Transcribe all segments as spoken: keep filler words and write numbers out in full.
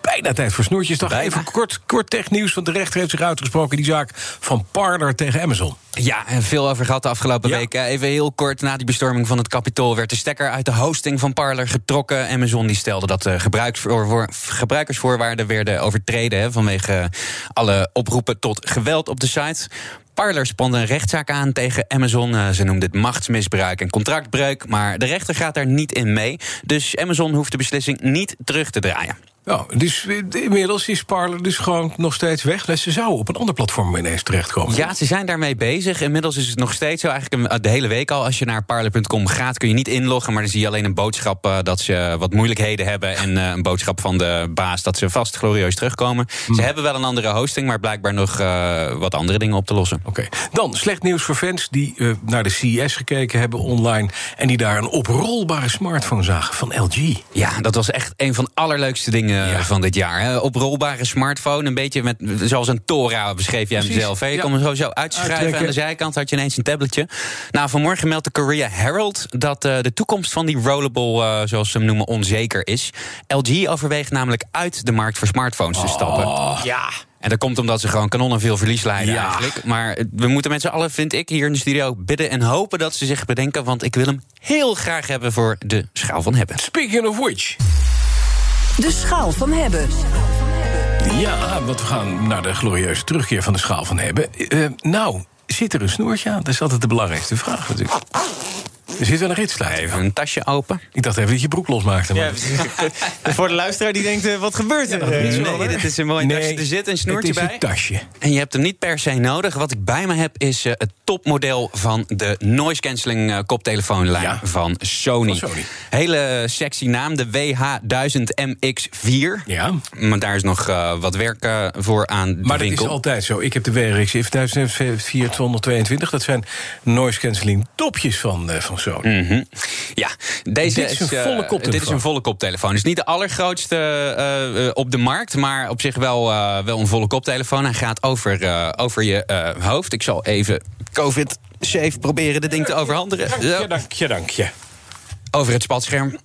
bijna tijd voor snoertjes. Toch even kort, kort technieuws, want de rechter heeft zich uitgesproken in die zaak van Parler tegen Amazon. Ja, veel over gehad de afgelopen ja. week. Even heel kort, na die bestorming van het Capitool werd de stekker uit de hosting van Parler getrokken. Amazon die stelde dat gebruikersvoorwaarden werden overtreden hè, vanwege alle oproepen tot geweld op de site. Parler spande een rechtszaak aan tegen Amazon. Ze noemde het machtsmisbruik en contractbreuk, maar de rechter gaat daar niet in mee. Dus Amazon hoeft de beslissing niet terug te draaien. Nou, dus inmiddels is Parler dus gewoon nog steeds weg. Ze zou op een ander platform ineens terechtkomen. Ja, ze zijn daarmee bezig. Inmiddels is het nog steeds zo, eigenlijk de hele week al. Als je naar parler punt com gaat, kun je niet inloggen, maar dan zie je alleen een boodschap uh, dat ze wat moeilijkheden hebben en uh, een boodschap van de baas dat ze vast glorieus terugkomen. Mm. Ze hebben wel een andere hosting, maar blijkbaar nog uh, wat andere dingen op te lossen. Oké, okay. Dan slecht nieuws voor fans die uh, naar de C E S gekeken hebben online en die daar een oprolbare smartphone zagen van L G. Ja, dat was echt een van de allerleukste dingen Ja. van dit jaar. Hè. Oprolbare smartphone, een beetje met, zoals een Torah beschreef jij hem zelf. Je ja. kon hem zo, zo uitschrijven. Aan de zijkant had je ineens een tabletje. Nou, vanmorgen meldt de Korea Herald dat uh, de toekomst van die rollable, uh, zoals ze hem noemen, onzeker is. L G overweegt namelijk uit de markt voor smartphones oh. te stappen. Ja. En dat komt omdat ze gewoon kanonnen veel verlies leiden ja. eigenlijk. Maar we moeten met z'n allen, vind ik, hier in de studio bidden en hopen dat ze zich bedenken, want ik wil hem heel graag hebben voor de schaal van hebben. Speaking of which... De schaal van hebben. Ja, want we gaan naar de glorieuze terugkeer van de schaal van hebben. Uh, nou, zit er een snoertje aan? Dat is altijd de belangrijkste vraag natuurlijk. Er zit wel een ritslijn. Even een tasje open. Ik dacht even dat je broek losmaakte. Ja, voor de luisteraar die denkt, uh, wat gebeurt er? Ja, nee, nee, nee, dit is een mooi nee, tasje. Er zit een snoertje bij. Het is een tasje. En je hebt hem niet per se nodig. Wat ik bij me heb is uh, het topmodel van de noise cancelling uh, koptelefoonlijn ja. van Sony. Van Sony. Hele sexy naam, de W H duizend M X vier. Ja. Maar daar is nog uh, wat werk uh, voor aan de maar winkel. Maar dat is altijd zo. Ik heb de W H duizend M X vier tweehonderdtweeëntwintig. Dat zijn noise cancelling topjes van, uh, van Sony. Mm-hmm. Ja, deze dit is een, is, uh, volle koptelefoon. Dit is een volle koptelefoon. Het is niet de allergrootste uh, uh, op de markt, maar op zich wel, uh, wel een volle koptelefoon. Hij gaat over, uh, over je uh, hoofd. Ik zal even COVID-safe proberen dit ding te overhandigen. Dankje, dankje, dankje. Over het spatscherm.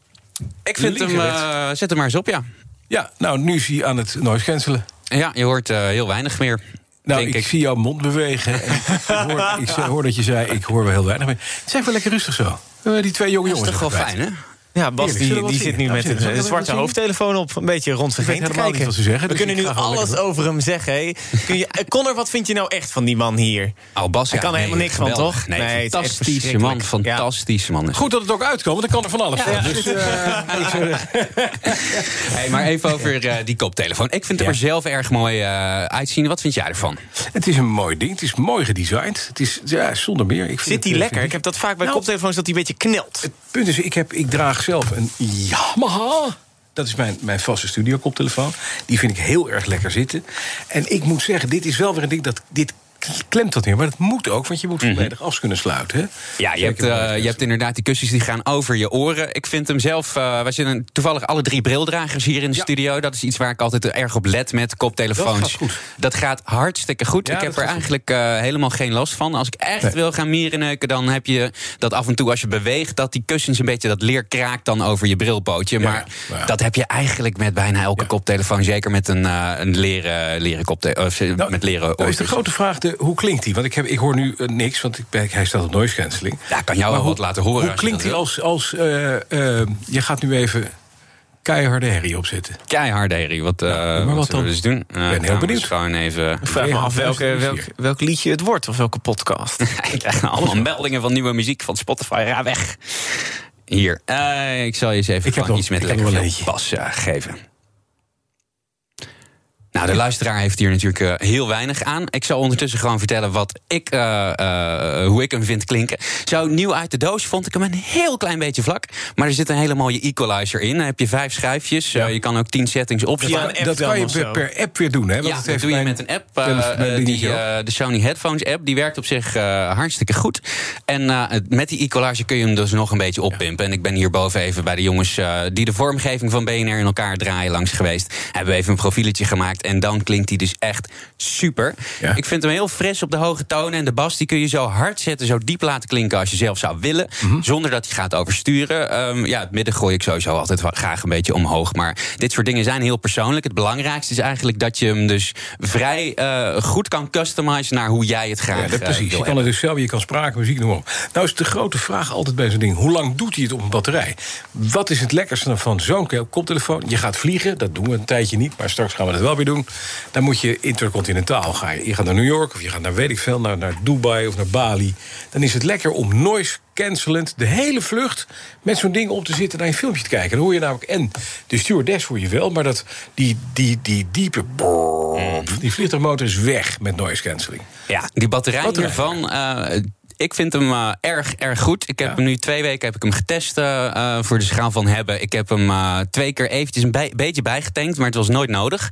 Ik vind hem, uh, zet hem maar eens op, ja. Ja, nou, nu zie je aan het noise cancelen. Ja, je hoort uh, heel weinig meer. Nou, ik, ik zie jouw mond bewegen. En ik, hoor, ik hoor dat je zei, ik hoor wel heel weinig meer. Het is echt wel lekker rustig zo. Die twee jonge jongens. Dat is toch wel fijn, hè? Ja, Bas Heerlijk, die, die zit nu met een, een zwarte hoofdtelefoon op. Een beetje rond zijn heen te kijken. Wat ze zeggen, we dus kunnen nu alles over, over hem zeggen. He. Kun je, Connor, wat vind je nou echt van die man hier? Oh, Bas, hij ja, kan er nee, helemaal niks geweldig. van, toch? Nee, nee fantastische man, fantastistische man. Ja. Goed dat het ook uitkomt, want dan kan er van alles ja, van. Ja. Dus, uh, hey, maar even over uh, die koptelefoon. Ik vind ja. hem er zelf erg mooi uh, uitzien. Wat vind jij ervan? Het is een mooi ding, het is mooi gedesigned. Het is ja, zonder meer. Ik vind Zit die lekker? Ik heb dat vaak bij nou, koptelefoons dat die een beetje knelt. Het punt is, ik, heb, ik draag zelf een Yamaha. Dat is mijn, mijn vaste studio-koptelefoon. Die vind ik heel erg lekker zitten. En ik moet zeggen, dit is wel weer een ding dat... dit klemt dat niet, maar dat moet ook, want je moet volledig mm-hmm. af kunnen sluiten. Hè? Ja, je hebt, uh, je hebt inderdaad die kussens die gaan over je oren. Ik vind hem zelf... Uh, wij zitten toevallig alle drie brildragers hier in de ja. studio. Dat is iets waar ik altijd erg op let met koptelefoons. Dat gaat goed. Dat gaat hartstikke goed. Ja, ik heb er eigenlijk uh, helemaal geen last van. Als ik echt nee. wil gaan mierenneuken, dan heb je dat af en toe als je beweegt... dat die kussens een beetje dat leer kraakt dan over je brilpootje. Ja, maar ja. dat heb je eigenlijk met bijna elke ja. koptelefoon. Zeker met een, uh, een leren, leren koptelefoon. Uh, nou, met leren oortjes. Dat is de grote vraag... De, hoe klinkt hij? Want ik, heb, ik hoor nu uh, niks, want ik, hij staat op noise cancelling. Ja, kan jou wel hoe, wat laten horen. Hoe klinkt hij als... als uh, uh, je gaat nu even keiharde herrie opzetten. Keiharde herrie, wat, uh, ja, maar wat, wat zullen we dus doen? Ik uh, ben heel benieuwd. Gewoon even... Ik vraag me af welke, welk, welk liedje het wordt, of welke podcast. Ik krijg allemaal meldingen van nieuwe muziek van Spotify. Ja, weg. Hier, uh, ik zal je eens even ik heb nog, iets met lekker veel Bas uh, geven. Nou, de luisteraar heeft hier natuurlijk uh, heel weinig aan. Ik zal ondertussen gewoon vertellen wat ik, uh, uh, hoe ik hem vind klinken. Zo nieuw uit de doos vond ik hem een heel klein beetje vlak. Maar er zit een hele mooie equalizer in. Dan heb je vijf schuifjes. Ja. Uh, je kan ook tien settings opzien. Ja, dat kan je per, per app weer doen, hè? Want ja, het dat doe je met een app. Uh, uh, die, uh, de Sony Headphones app. Die werkt op zich uh, hartstikke goed. En uh, met die equalizer kun je hem dus nog een beetje oppimpen. En ik ben hierboven even bij de jongens uh, die de vormgeving van B N R in elkaar draaien langs geweest. Hebben we even een profieltje gemaakt. En dan klinkt hij dus echt super. Ja. Ik vind hem heel fris op de hoge tonen. En de bas die kun je zo hard zetten, zo diep laten klinken als je zelf zou willen. Mm-hmm. Zonder dat hij gaat oversturen. Um, ja, het midden gooi ik sowieso altijd graag een beetje omhoog. Maar dit soort dingen zijn heel persoonlijk. Het belangrijkste is eigenlijk dat je hem dus vrij uh, goed kan customizen naar hoe jij het graag ja, dat uh, precies. Wil je kan het dus zelf, je kan spraken, muziek, noem op. Nou is de grote vraag altijd bij zo'n ding. Hoe lang doet hij het op een batterij? Wat is het lekkerste van zo'n koptelefoon? Je gaat vliegen, dat doen we een tijdje niet. Maar straks gaan we dat wel weer doen. Dan moet je intercontinentaal gaan. Je gaat naar New York of je gaat naar weet ik veel, naar, naar Dubai of naar Bali. Dan is het lekker om noise cancelend de hele vlucht met zo'n ding op te zitten naar een filmpje te kijken. Dan hoor je namelijk en de stewardess hoor je wel, maar dat die, die, die diepe brrr, die vliegtuigmotor is weg met noise cancelling. Ja, die batterij hiervan. Uh, Ik vind hem uh, erg, erg goed. Ik heb ja. hem nu twee weken heb ik hem getest uh, voor de schaal van hebben. Ik heb hem uh, twee keer eventjes een bij, beetje bijgetankt, maar het was nooit nodig.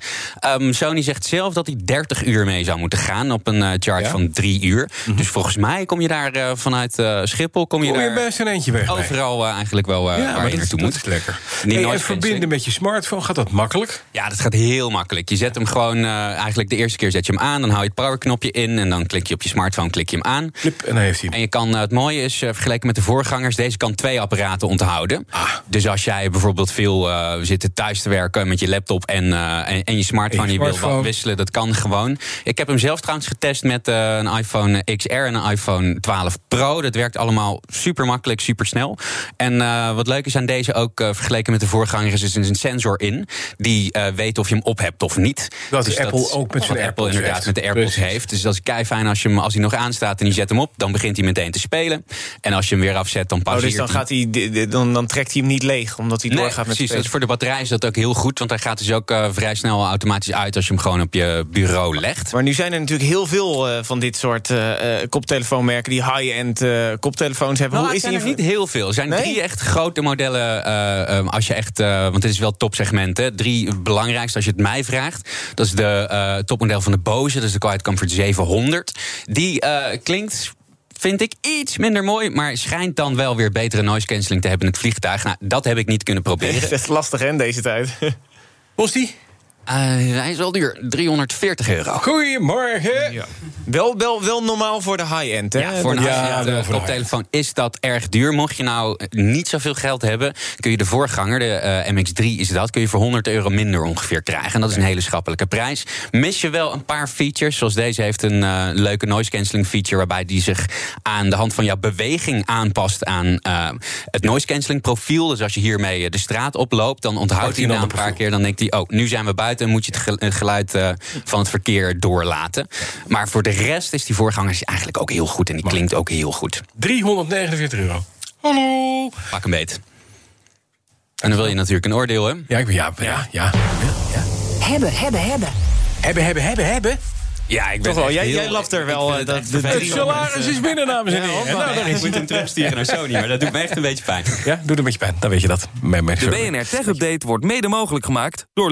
Um, Sony zegt zelf dat hij dertig uur mee zou moeten gaan op een uh, charge ja? van drie uur. Mm-hmm. Dus volgens mij kom je daar uh, vanuit uh, Schiphol... kom je, kom je daar best een eentje weg. Overal uh, eigenlijk wel uh, ja, waar je naartoe moet. Dat is lekker. Hey, en verbinden met je smartphone, gaat dat makkelijk? Ja, dat gaat heel makkelijk. Je zet hem gewoon uh, eigenlijk de eerste keer zet je hem aan, dan hou je het powerknopje in en dan klik je op je smartphone, klik je hem aan. Klip, en En je kan, het mooie is, vergeleken met de voorgangers, deze kan twee apparaten onthouden. Ah. Dus als jij bijvoorbeeld veel uh, zit thuis te werken met je laptop en, uh, en, en je smartphone, en je, je smartphone. Wil wat wisselen, dat kan gewoon. Ik heb hem zelf trouwens getest met uh, een iPhone X R en een iPhone twaalf Pro. Dat werkt allemaal super makkelijk, super snel. En uh, wat leuk is aan deze ook, uh, vergeleken met de voorgangers, is er een sensor in die uh, weet of je hem op hebt of niet. Dat dus is Apple dat, ook met zijn Apple inderdaad heeft. Met de AirPods Precies. heeft. Dus dat is keifijn als je hem, als hij nog aanstaat en je zet hem op, dan begint hij meteen te spelen. En als je hem weer afzet, dan pauzeert hij. Oh, dus dan, gaat hij dan, dan trekt hij hem niet leeg, omdat hij nee, doorgaat precies, met spelen. Voor de batterij is dat ook heel goed, want hij gaat dus ook uh, vrij snel automatisch uit als je hem gewoon op je bureau legt. Maar nu zijn er natuurlijk heel veel uh, van dit soort uh, koptelefoonmerken die high-end uh, koptelefoons hebben. Nou, Hoe is zijn er niet heel veel. Er zijn nee? drie echt grote modellen, uh, um, als je echt, uh, want dit is wel topsegment, hè. Drie belangrijkste, als je het mij vraagt. Dat is de uh, topmodel van de Bose, dat is de QuietComfort zevenhonderd. Die uh, klinkt... vind ik iets minder mooi, maar schijnt dan wel weer betere noise cancelling te hebben in het vliegtuig. Nou, dat heb ik niet kunnen proberen. Dat is lastig, hè, deze tijd. Kost die? Uh, hij is wel duur, driehonderdveertig euro. Goedemorgen. Ja. Wel, wel, wel normaal voor de high-end, hè? Ja, voor een ja, ja, koptelefoon is dat erg duur. Mocht je nou niet zoveel geld hebben, kun je de voorganger, de uh, M X drie is dat, kun je voor honderd euro minder ongeveer krijgen. En dat is een hele schappelijke prijs. Mis je wel een paar features, zoals deze heeft een uh, leuke noise-canceling feature, waarbij die zich aan de hand van jouw beweging aanpast aan uh, het noise-canceling profiel. Dus als je hiermee de straat oploopt, dan onthoudt hij na een paar keer, dan denkt hij, oh, nu zijn we buiten. En moet je het geluid uh, van het verkeer doorlaten. Maar voor de rest is die voorganger eigenlijk ook heel goed. En die klinkt ook heel goed. driehonderdnegenenveertig euro. Hallo. Pak een beet. En dan wil je natuurlijk een oordeel, hè? Ja, ik ben Jaap. Ja, ja. Hebben, hebben, hebben. Hebben, hebben, hebben, hebben. Ja, ik ben toch wel. Jij, heel, jij lapt er wel. Het, dat, het, het salaris is binnen, dames en heren. Nou, dan moet je hem terugsturen naar Sony, maar dat doet me echt een beetje pijn. Ja, doet een beetje pijn, dan weet je dat. De B N R Tech Update wordt mede mogelijk gemaakt door...